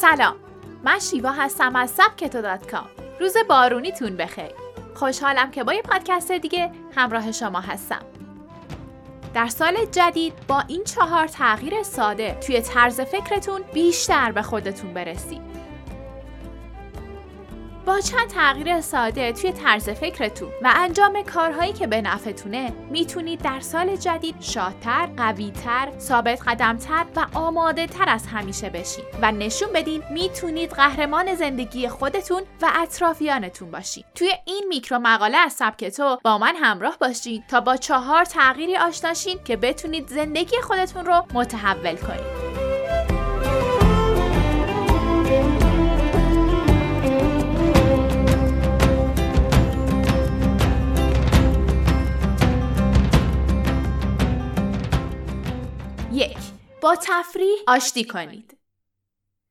سلام، من شیوا هستم از سبکتو.com. روز بارونیتون بخیر. خوشحالم که با یه پادکست دیگه همراه شما هستم. در سال جدید با این 4 تغییر ساده توی طرز فکرتون بیشتر به خودتون برسید. با چند تغییر ساده توی طرز فکرتون و انجام کارهایی که به نفعتونه میتونید در سال جدید شادتر، قویتر، ثابت قدمتر و آماده تر از همیشه بشید و نشون بدین میتونید قهرمان زندگی خودتون و اطرافیانتون باشید. توی این میکرو مقاله از سبکتو با من همراه باشید تا با 4 تغییری آشنا شید که بتونید زندگی خودتون رو متحول کنید. با تفریح آشتی کنید.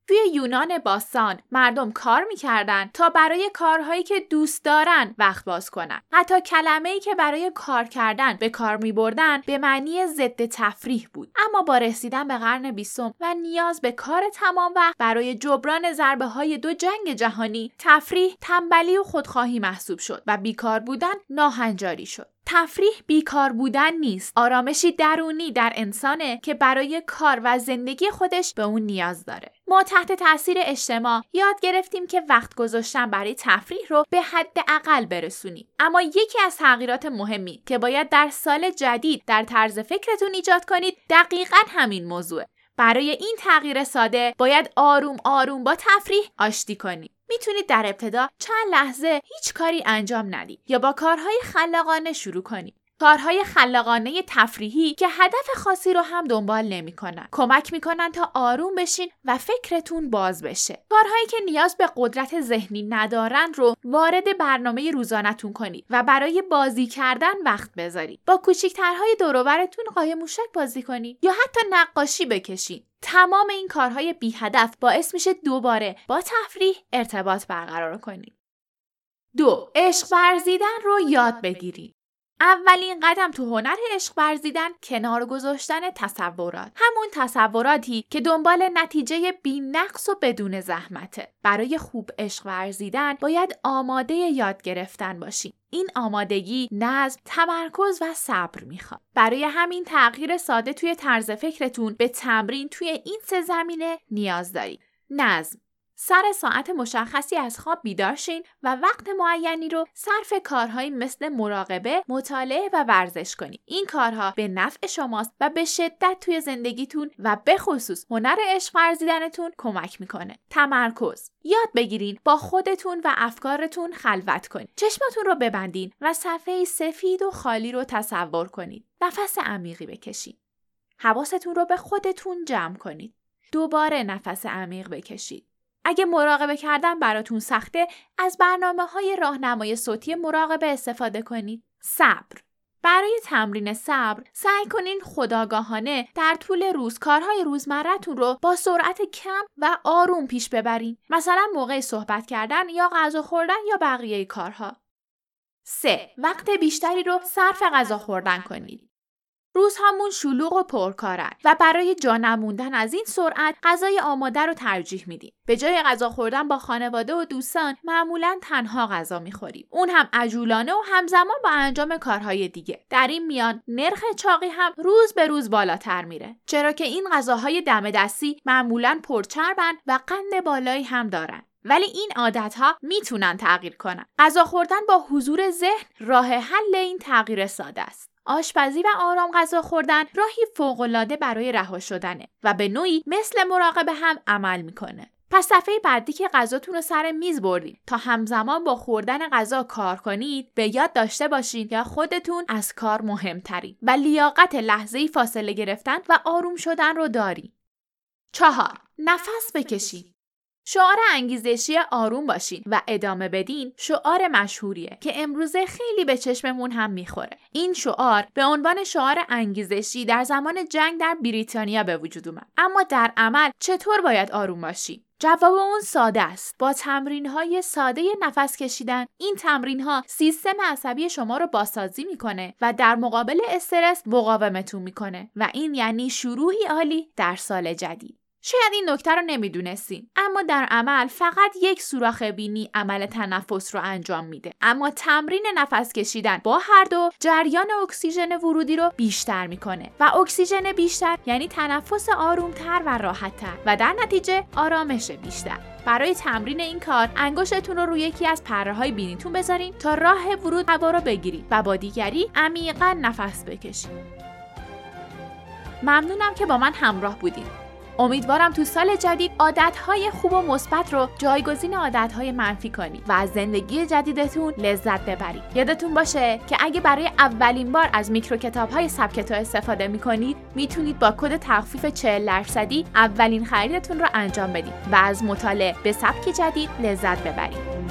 توی یونان باستان مردم کار می‌کردن تا برای کارهایی که دوست دارن وقت باز کنن. حتی کلمه‌ای که برای کار کردن به کار می‌بردن به معنی ضد تفریح بود. اما با رسیدن به قرن 20 و نیاز به کار تمام وقت برای جبران ضربه‌های 2 جنگ جهانی، تفریح تنبلی و خودخواهی محسوب شد و بیکار بودن ناهنجاری شد. تفریح بیکار بودن نیست، آرامشی درونی در انسانه که برای کار و زندگی خودش به اون نیاز داره. ما تحت تاثیر اجتماع یاد گرفتیم که وقت گذاشتن برای تفریح رو به حد اقل برسونیم. اما یکی از تغییرات مهمی که باید در سال جدید در طرز فکرتون ایجاد کنید دقیقاً همین موضوعه. برای این تغییر ساده باید آروم آروم با تفریح آشتی کنید. میتونید در ابتدا چند لحظه هیچ کاری انجام ندید یا با کارهای خلاقانه شروع کنید. کارهای خلاقانه تفریحی که هدف خاصی رو هم دنبال نمی‌کنن، کمک می‌کنن تا آروم بشین و فکرتون باز بشه. کارهایی که نیاز به قدرت ذهنی ندارن رو وارد برنامه روزانه‌تون کنید و برای بازی کردن وقت بذارید. با کوچیک‌ترهای دور و برتون قایق موشک بازی کنید یا حتی نقاشی بکشید. تمام این کارهای بی هدف باعث میشه دوباره با تفریح ارتباط برقرار کنید. 2. عشق ورزیدن رو یاد بگیرید. اولین قدم تو هنر عشق ورزیدن کنار گذاشتن تصورات، همون تصوراتی که دنبال نتیجه بی نقص و بدون زحمته. برای خوب عشق ورزیدن باید آماده یاد گرفتن باشی. این آمادگی نظم، تمرکز و صبر میخواد. برای همین تغییر ساده توی طرز فکرتون به تمرین توی این 3 زمینه نیاز دارید. نظم: سر ساعت مشخصی از خواب بیدار شین و وقت معینی رو صرف کارهایی مثل مراقبه، مطالعه و ورزش کنید. این کارها به نفع شماست و به شدت توی زندگیتون و به خصوص هنر عشق ورزیدنتون کمک میکنه. تمرکز: یاد بگیرین با خودتون و افکارتون خلوت کنید. چشماتون رو ببندین و صفحه سفید و خالی رو تصور کنید. نفس عمیقی بکشید. حواستون رو به خودتون جمع کنید. دوباره نفس عمیق بکشید. اگه مراقبه کردن براتون سخته، از برنامه‌های راهنمای صوتی مراقبه استفاده کنید. صبر: برای تمرین صبر، سعی کنین خودآگاهانه در طول روز کارهای روزمره‌تون رو با سرعت کم و آروم پیش ببرین. مثلا موقع صحبت کردن یا غذا خوردن یا بقیه کارها. 3. وقت بیشتری رو صرف غذا خوردن کنید. روزهامون شلوغ و پرکارن و برای جا نموندن از این سرعت غذای آماده رو ترجیح میدیم. به جای غذا خوردن با خانواده و دوستان معمولاً تنها غذا میخوریم، اون هم عجولانه و همزمان با انجام کارهای دیگه. در این میان نرخ چاقی هم روز به روز بالاتر میره، چرا که این غذاهای دم دستی معمولاً پرچربن و قند بالایی هم دارن. ولی این عادت‌ها میتونن تغییر کنن. غذا خوردن با حضور ذهن راه حل این تغییر ساده است. آشپزی و آرام غذا خوردن راهی فوق‌العاده برای رها شدنه و به نوعی مثل مراقبه هم عمل میکنه. پس دفعه بعدی که غذاتون رو سر میز بردید تا همزمان با خوردن غذا کار کنید، به یاد داشته باشید که خودتون از کار مهمترین و لیاقت لحظه‌ای فاصله گرفتن و آروم شدن رو دارید. 4. نفس بکشید. شعار انگیزشی آروم باشین و ادامه بدین شعار مشهوریه که امروزه خیلی به چشممون هم میخوره. این شعار به عنوان شعار انگیزشی در زمان جنگ در بریتانیا به وجود اومد. اما در عمل چطور باید آروم باشیم؟ جواب اون ساده است. با تمرین‌های ساده نفس کشیدن، این تمرین‌ها سیستم عصبی شما رو بازسازی می‌کنه و در مقابل استرس مقاومتون می‌کنه و این یعنی شروعی عالی در سال جدید. شاید این نکته رو نمیدونستین، اما در عمل فقط یک سوراخ بینی عمل تنفس رو انجام میده، اما تمرین نفس کشیدن با هر دو جریان اکسیژن ورودی رو بیشتر میکنه و اکسیژن بیشتر یعنی تنفس آرومتر و راحتتر و در نتیجه آرامش بیشتر. برای تمرین این کار انگشتتون رو روی یکی از پره‌های بینیتون بذارین تا راه ورود هوا رو بگیرید و با دیگری عمیقاً نفس بکشید. ممنونم که با من همراه بودید. امیدوارم تو سال جدید عادتهای خوب و مثبت رو جایگزین عادتهای منفی کنید و از زندگی جدیدتون لذت ببرید. یادتون باشه که اگه برای اولین بار از میکرو کتابهای سبکتو استفاده میکنید، میتونید با کد تخفیف 40% اولین خریدتون رو انجام بدید و از مطالعه به سبک جدید لذت ببرید.